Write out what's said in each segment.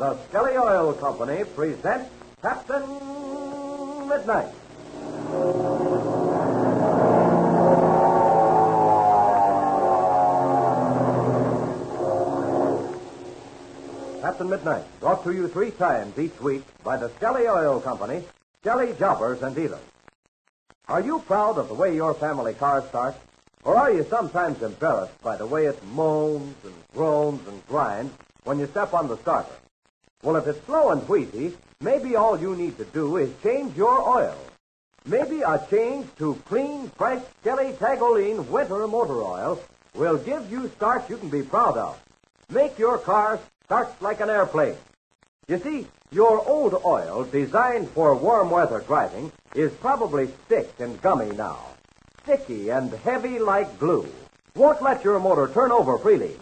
The Skelly Oil Company presents Captain Midnight. Captain Midnight, brought to you 3 times each week by the Skelly Oil Company, Skelly Jobbers and Dealers. Are you proud of the way your family car starts? Or are you sometimes embarrassed by the way it moans and groans and grinds when you step on the starter? Well, if it's slow and wheezy, maybe all you need to do is change your oil. Maybe a change to clean, fresh Skelly Tagolene winter motor oil will give you starts you can be proud of. Make your car start like an airplane. You see, your old oil, designed for warm weather driving, is probably thick and gummy now. Sticky and heavy like glue. Won't let your motor turn over freely.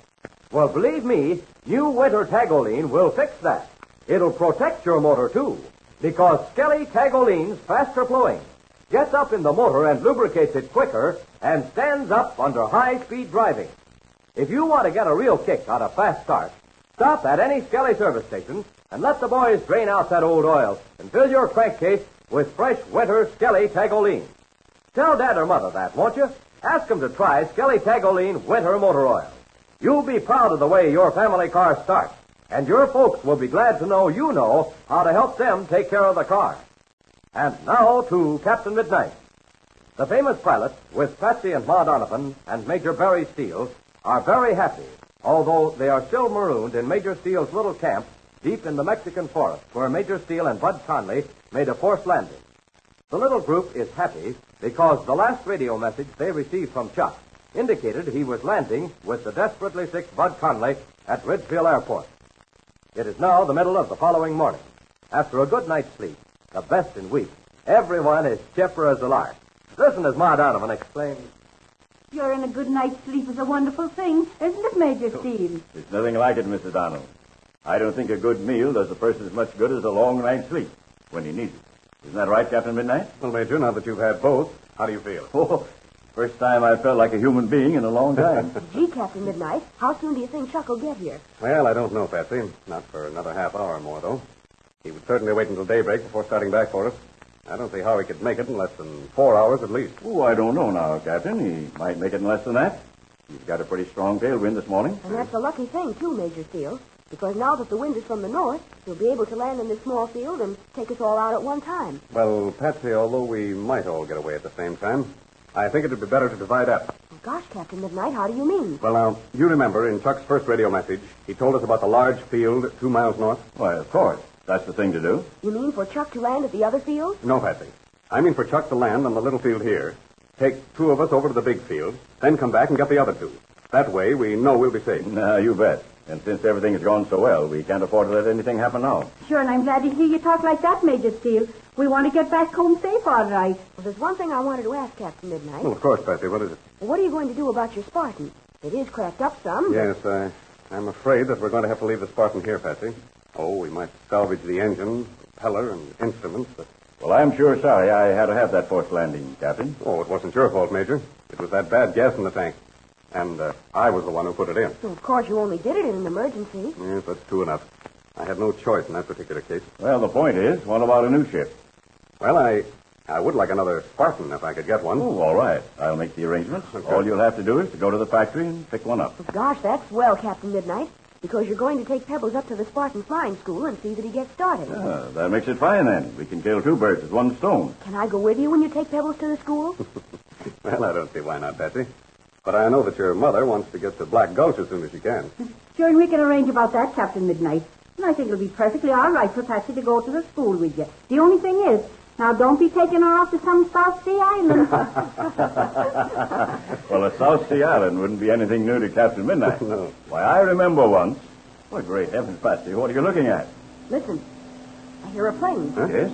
Well, believe me, new winter Tagolene will fix that. It'll protect your motor, too, because Skelly Tagolene's faster flowing gets up in the motor and lubricates it quicker and stands up under high-speed driving. If you want to get a real kick out of fast starts, stop at any Skelly service station and let the boys drain out that old oil and fill your crankcase with fresh winter Skelly Tagolene. Tell Dad or Mother that, won't you? Ask them to try Skelly Tagolene winter motor oil. You'll be proud of the way your family car starts, and your folks will be glad to know you know how to help them take care of the car. And now to Captain Midnight. The famous pilots, with Patsy and Ma Donovan and Major Barry Steele, are very happy, although they are still marooned in Major Steele's little camp deep in the Mexican forest, where Major Steele and Bud Conley made a forced landing. The little group is happy because the last radio message they received from Chuck indicated he was landing with the desperately sick Bud Conley at Ridgeville Airport. It is now the middle of the following morning. After a good night's sleep, the best in weeks, everyone is chipper as a lark. Listen as Ma Donovan exclaims, "You're in a good night's sleep is a wonderful thing, isn't it, Major Steve?" It's nothing like it, Mrs. Donovan. I don't think a good meal does a person as much good as a long night's sleep when he needs it. Isn't that right, Captain Midnight? Well, Major, now that you've had both, how do you feel? Oh, first time I felt like a human being in a long time. Gee, Captain Midnight, how soon do you think Chuck will get here? Well, I don't know, Patsy. Not for another half hour or more, though. He would certainly wait until daybreak before starting back for us. I don't see how he could make it in less than 4 hours at least. Oh, I don't know now, Captain. He might make it in less than that. He's got a pretty strong tailwind this morning. And that's a lucky thing, too, Major Steele, because now that the wind is from the north, he'll be able to land in this small field and take us all out at one time. Well, Patsy, although we might all get away at the same time, I think it would be better to divide up. Oh, gosh, Captain Midnight, how do you mean? Well, now, you remember in Chuck's first radio message, he told us about the large field 2 miles north? Why, of course. That's the thing to do. You mean for Chuck to land at the other field? No, Patsy. I mean for Chuck to land on the little field here, take 2 of us over to the big field, then come back and get the other 2. That way, we know we'll be safe. Now, you bet. And since everything has gone so well, we can't afford to let anything happen now. Sure, and I'm glad to hear you talk like that, Major Steele. We want to get back home safe, all right. Well, there's one thing I wanted to ask Captain Midnight. Well, of course, Patsy. What is it? Well, what are you going to do about your Spartan? It is cracked up some. Yes, I'm afraid that we're going to have to leave the Spartan here, Patsy. Oh, we might salvage the engine, propeller, and instruments, but... Well, I'm sure sorry I had to have that forced landing, Captain. Oh, it wasn't your fault, Major. It was that bad gas in the tank. And I was the one who put it in. Well, of course, you only did it in an emergency. Yes, that's true enough. I had no choice in that particular case. Well, the point is, what about a new ship? Well, I would like another Spartan if I could get one. Oh, all right. I'll make the arrangements. Okay. All you'll have to do is to go to the factory and pick one up. Oh, gosh, that's well, Captain Midnight, because you're going to take Pebbles up to the Spartan Flying School and see that he gets started. Ah, that makes it fine, then. We can kill 2 birds with 1 stone. Can I go with you when you take Pebbles to the school? Well, I don't see why not, Patsy. But I know that your mother wants to get to Black Gulch as soon as she can. Sure, and we can arrange about that, Captain Midnight. And I think it'll be perfectly all right for Patsy to go to the school with you. The only thing is, now don't be taking her off to some South Sea Island. Well, a South Sea Island wouldn't be anything new to Captain Midnight. No. Why, I remember once. Oh, great heavens, Patsy, what are you looking at? Listen, I hear a plane. Huh? Yes?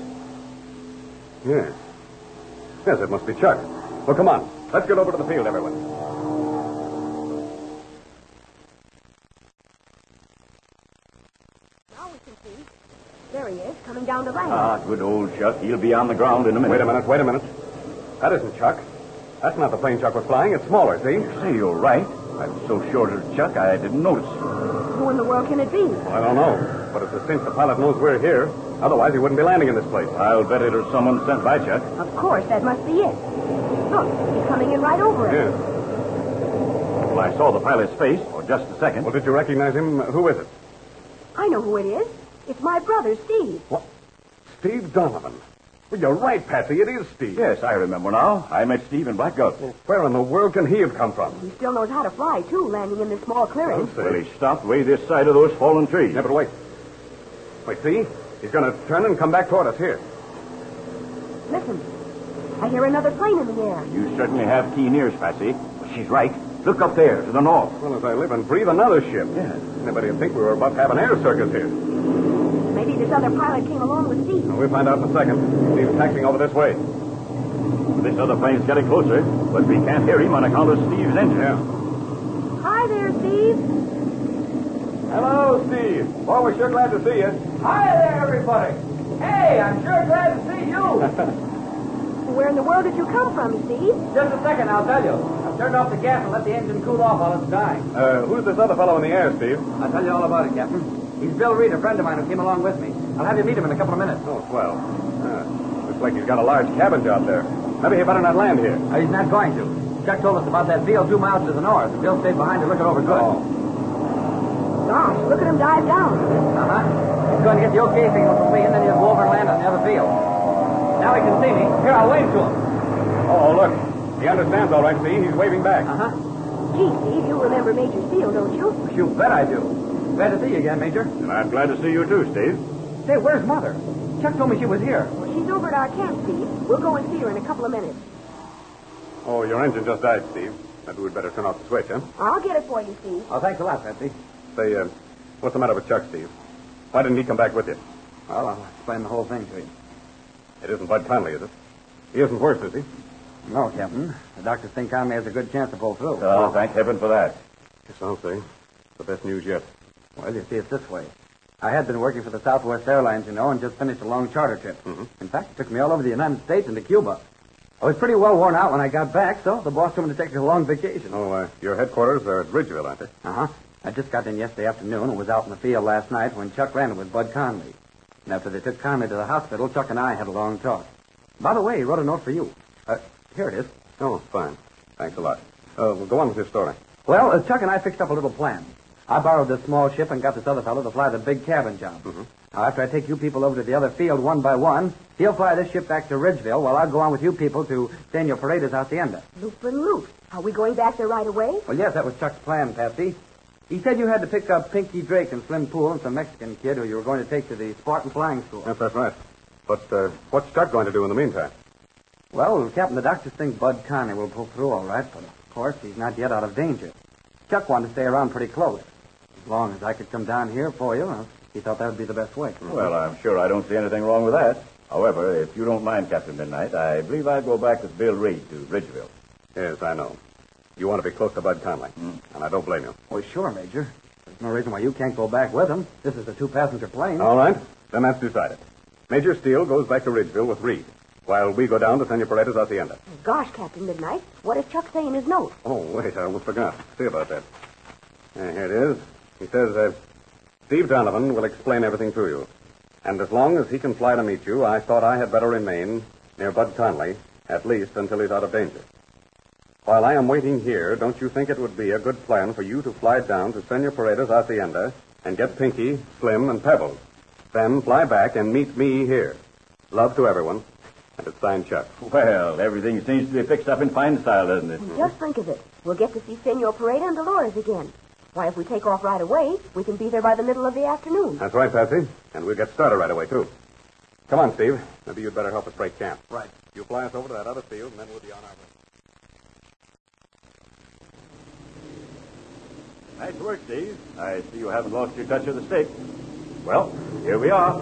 Yes. Yes, it must be Chuck. Well, come on. Let's get over to the field, everyone. There he is, coming down the line. Ah, good old Chuck. He'll be on the ground in a minute. Wait a minute. That isn't Chuck. That's not the plane Chuck was flying. It's smaller, see? You say, you're right. I'm so sure it was Chuck, I didn't notice. Well, in the world can it be? Well, I don't know. But it's a cinch the pilot knows we're here. Otherwise, he wouldn't be landing in this place. I'll bet it was someone sent by Chuck. Of course, that must be it. Look, he's coming in right over us. Yeah. Well, I saw the pilot's face for just a second. Well, did you recognize him? Who is it? I know who it is. It's my brother, Steve. What? Steve Donovan. Well, you're right, Patsy. It is Steve. Yes, I remember now. I met Steve in Black Gulch. Well, where in the world can he have come from? He still knows how to fly, too, landing in this small clearing. Well, he stopped way this side of those fallen trees. Yeah, but wait. Wait, see? He's going to turn and come back toward us here. Listen. I hear another plane in the air. You certainly have keen ears, Patsy. Well, she's right. Look up there, to the north. Well, as I live and breathe, another ship. Yeah. Anybody would think we were about to have an air circus here. Maybe this other pilot came along with Steve. Well, we'll find out in a second. Steve's taxiing over this way. This other plane's getting closer, but we can't hear him on account of Steve's engine. Yeah. Hi there, Steve. Hello, Steve. Boy, we're sure glad to see you. Hi there, everybody. Hey, I'm sure glad to see you. Where in the world did you come from, Steve? Just a second, I'll tell you. I've turned off the gas and let the engine cool off while it's dying. Who's this other fellow in the air, Steve? I'll tell you all about it, Captain. He's Bill Reed, a friend of mine who came along with me. I'll have you meet him in a couple of minutes. Oh, swell. Looks like he's got a large cabin job there. Maybe he better not land here. He's not going to. Chuck told us about that field 2 miles to the north, and Bill stayed behind to look it over good. Oh. Gosh, look at him dive down. Uh-huh. He's going to get the okay signal from me, and then he'll go over and land on the other field. Now he can see me. Here, I'll wave to him. Oh, look. He understands all right, see? He's waving back. Uh-huh. Gee, Steve, you remember Major Steele, don't you? You bet I do. Glad to see you again, Major. And I'm glad to see you too, Steve. Say, where's Mother? Chuck told me she was here. Well, she's over at our camp, Steve. We'll go and see her in a couple of minutes. Oh, your engine just died, Steve. Maybe we'd better turn off the switch, huh? I'll get it for you, Steve. Oh, thanks a lot, Patsy. Say, what's the matter with Chuck, Steve? Why didn't he come back with you? Well, I'll explain the whole thing to you. It isn't Bud Conley, is it? He isn't worse, is he? No, Captain. The doctors think Conley has a good chance to pull through. Oh, thank heaven for that. Yes, I'll say. The best news yet. Well, you see, it's this way. I had been working for the Southwest Airlines, you know, and just finished a long charter trip. Mm-hmm. In fact, it took me all over the United States and to Cuba. I was pretty well worn out when I got back, so the boss told me to take a long vacation. Oh, your headquarters are at Ridgeville, aren't they? Uh-huh. I just got in yesterday afternoon and was out in the field last night when Chuck ran with Bud Conley. And after they took Conley to the hospital, Chuck and I had a long talk. By the way, he wrote a note for you. Here it is. Oh, fine. Thanks a lot. Well, go on with your story. Well, Chuck and I fixed up a little plan. I borrowed this small ship and got this other fellow to fly the big cabin job. Mm-hmm. Now, after I take you people over to the other field one by one, he'll fly this ship back to Ridgeville while I'll go on with you people to Señor Paredes' hacienda. Loop and loop. Are we going back there right away? Well, yes, that was Chuck's plan, Patsy. He said you had to pick up Pinky Drake and Slim Poole and some Mexican kid who you were going to take to the Spartan Flying School. Yes, that's right. But what's Chuck going to do in the meantime? Well, Captain, the doctors think Bud Conley will pull through all right, but of course he's not yet out of danger. Chuck wanted to stay around pretty close. As long as I could come down here for you, he thought that would be the best way. Well, I'm sure I don't see anything wrong with that. However, if you don't mind, Captain Midnight, I believe I'd go back with Bill Reed to Ridgeville. Yes, I know. You want to be close to Bud Conley, and I don't blame you. Well, sure, Major. There's no reason why you can't go back with him. This is a two-passenger plane. All right, then that's decided. Major Steele goes back to Ridgeville with Reed, while we go down to Señor Paredes' hacienda. Gosh, Captain Midnight, what does Chuck say in his note? Oh, wait, I almost forgot. See about that. Here it is. He says, Steve Donovan will explain everything to you. And as long as he can fly to meet you, I thought I had better remain near Bud Conley, at least until he's out of danger. While I am waiting here, don't you think it would be a good plan for you to fly down to Señor Paredes' hacienda and get Pinky, Slim, and Pebbles? Then fly back and meet me here. Love to everyone. And it's signed Chuck. Well, everything seems to be fixed up in fine style, doesn't it? Well, just think of it. We'll get to see Señor Paredes and Dolores again. Why, if we take off right away, we can be there by the middle of the afternoon. That's right, Patsy. And we'll get started right away, too. Come on, Steve. Maybe you'd better help us break camp. Right. You fly us over to that other field, and then we'll be on our way. Nice work, Steve. I see you haven't lost your touch of the stick. Well, here we are.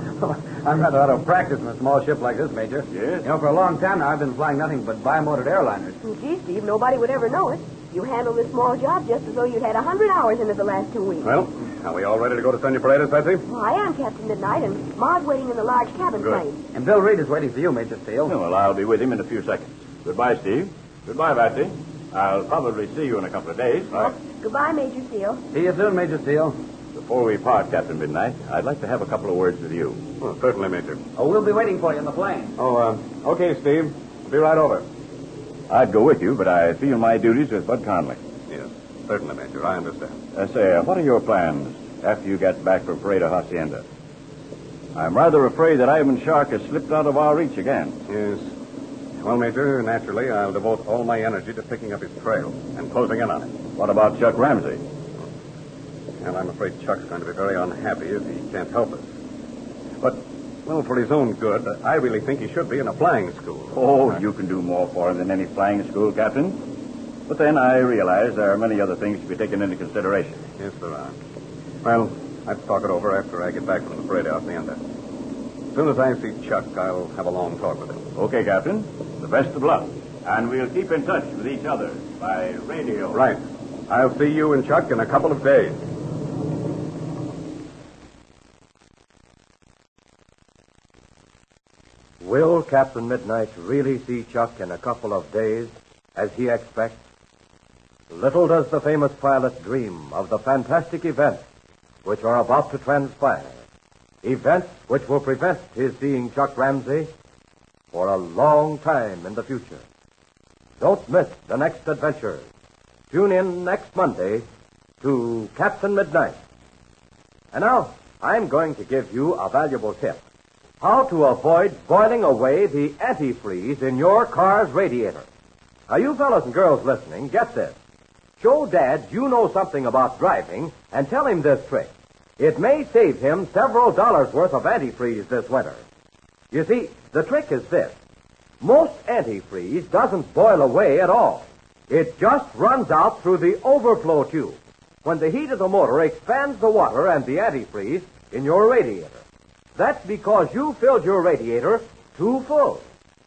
I'm rather out of practice in a small ship like this, Major. Yes? You know, for a long time now, I've been flying nothing but bi-motored airliners. Well, gee, Steve, nobody would ever know it. You handle this small job just as though you'd had 100 hours into the last 2 weeks. Well, are we all ready to go to Señor Paredes, Patsy? Well, I am, Captain Midnight, and Ma's waiting in the large cabin plane. And Bill Reed is waiting for you, Major Steele. Oh, well, I'll be with him in a few seconds. Goodbye, Steve. Goodbye, Patsy. I'll probably see you in a couple of days. Right? Goodbye, Major Steele. See you soon, Major Steele. Before we part, Captain Midnight, I'd like to have a couple of words with you. Well, certainly, Major. Oh, we'll be waiting for you in the plane. Oh, okay, Steve. We'll be right over. I'd go with you, but I feel my duties with Bud Conley. Yes, certainly, Major. I understand. Say, what are your plans after you get back from Parada Hacienda? I'm rather afraid that Ivan Shark has slipped out of our reach again. Yes. Well, Major, naturally, I'll devote all my energy to picking up his trail and closing in on it. What about Chuck Ramsey? Well, I'm afraid Chuck's going to be very unhappy if he can't help us. But, well, for his own good, I really think he should be in a flying school. Oh, you can do more for him than any flying school, Captain. But then I realize there are many other things to be taken into consideration. Yes, there are. Well, I'll talk it over after I get back from the parade out in the end. As soon as I see Chuck, I'll have a long talk with him. Okay, Captain. The best of luck. And we'll keep in touch with each other by radio. Right. I'll see you and Chuck in a couple of days. Will Captain Midnight really see Chuck in a couple of days, as he expects? Little does the famous pilot dream of the fantastic events which are about to transpire. Events which will prevent his seeing Chuck Ramsey for a long time in the future. Don't miss the next adventure. Tune in next Monday to Captain Midnight. And now, I'm going to give you a valuable tip. How to avoid boiling away the antifreeze in your car's radiator. Now, you fellas and girls listening, get this. Show Dad you know something about driving and tell him this trick. It may save him several dollars' worth of antifreeze this winter. You see, the trick is this. Most antifreeze doesn't boil away at all. It just runs out through the overflow tube when the heat of the motor expands the water and the antifreeze in your radiator. That's because you filled your radiator too full.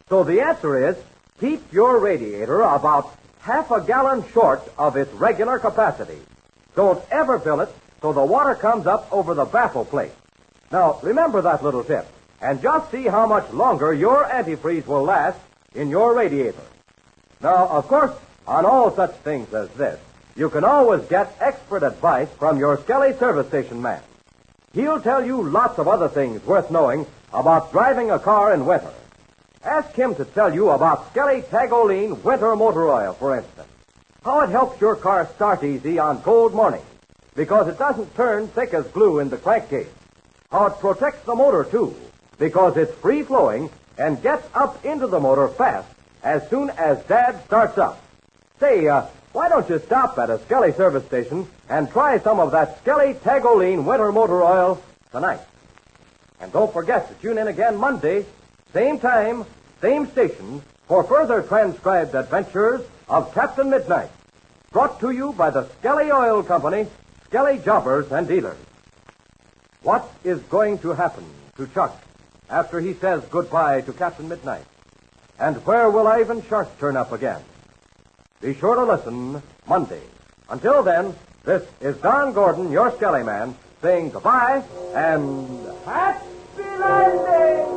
So the answer is, keep your radiator about half a gallon short of its regular capacity. Don't ever fill it so the water comes up over the baffle plate. Now, remember that little tip, and just see how much longer your antifreeze will last in your radiator. Now, of course, on all such things as this, you can always get expert advice from your Skelly service station man. He'll tell you lots of other things worth knowing about driving a car in winter. Ask him to tell you about Skelly Tagolene Winter Motor Oil, for instance. How it helps your car start easy on cold mornings, because it doesn't turn thick as glue in the crankcase. How it protects the motor, too, because it's free-flowing and gets up into the motor fast as soon as Dad starts up. Say, why don't you stop at a Skelly service station and try some of that Skelly Tagolene Winter Motor Oil tonight? And don't forget to tune in again Monday, same time, same station, for further transcribed adventures of Captain Midnight. Brought to you by the Skelly Oil Company, Skelly Jobbers and Dealers. What is going to happen to Chuck after he says goodbye to Captain Midnight? And where will Ivan Shark turn up again? Be sure to listen Monday. Until then, this is Don Gordon, your Skelly man, saying goodbye and happy landing!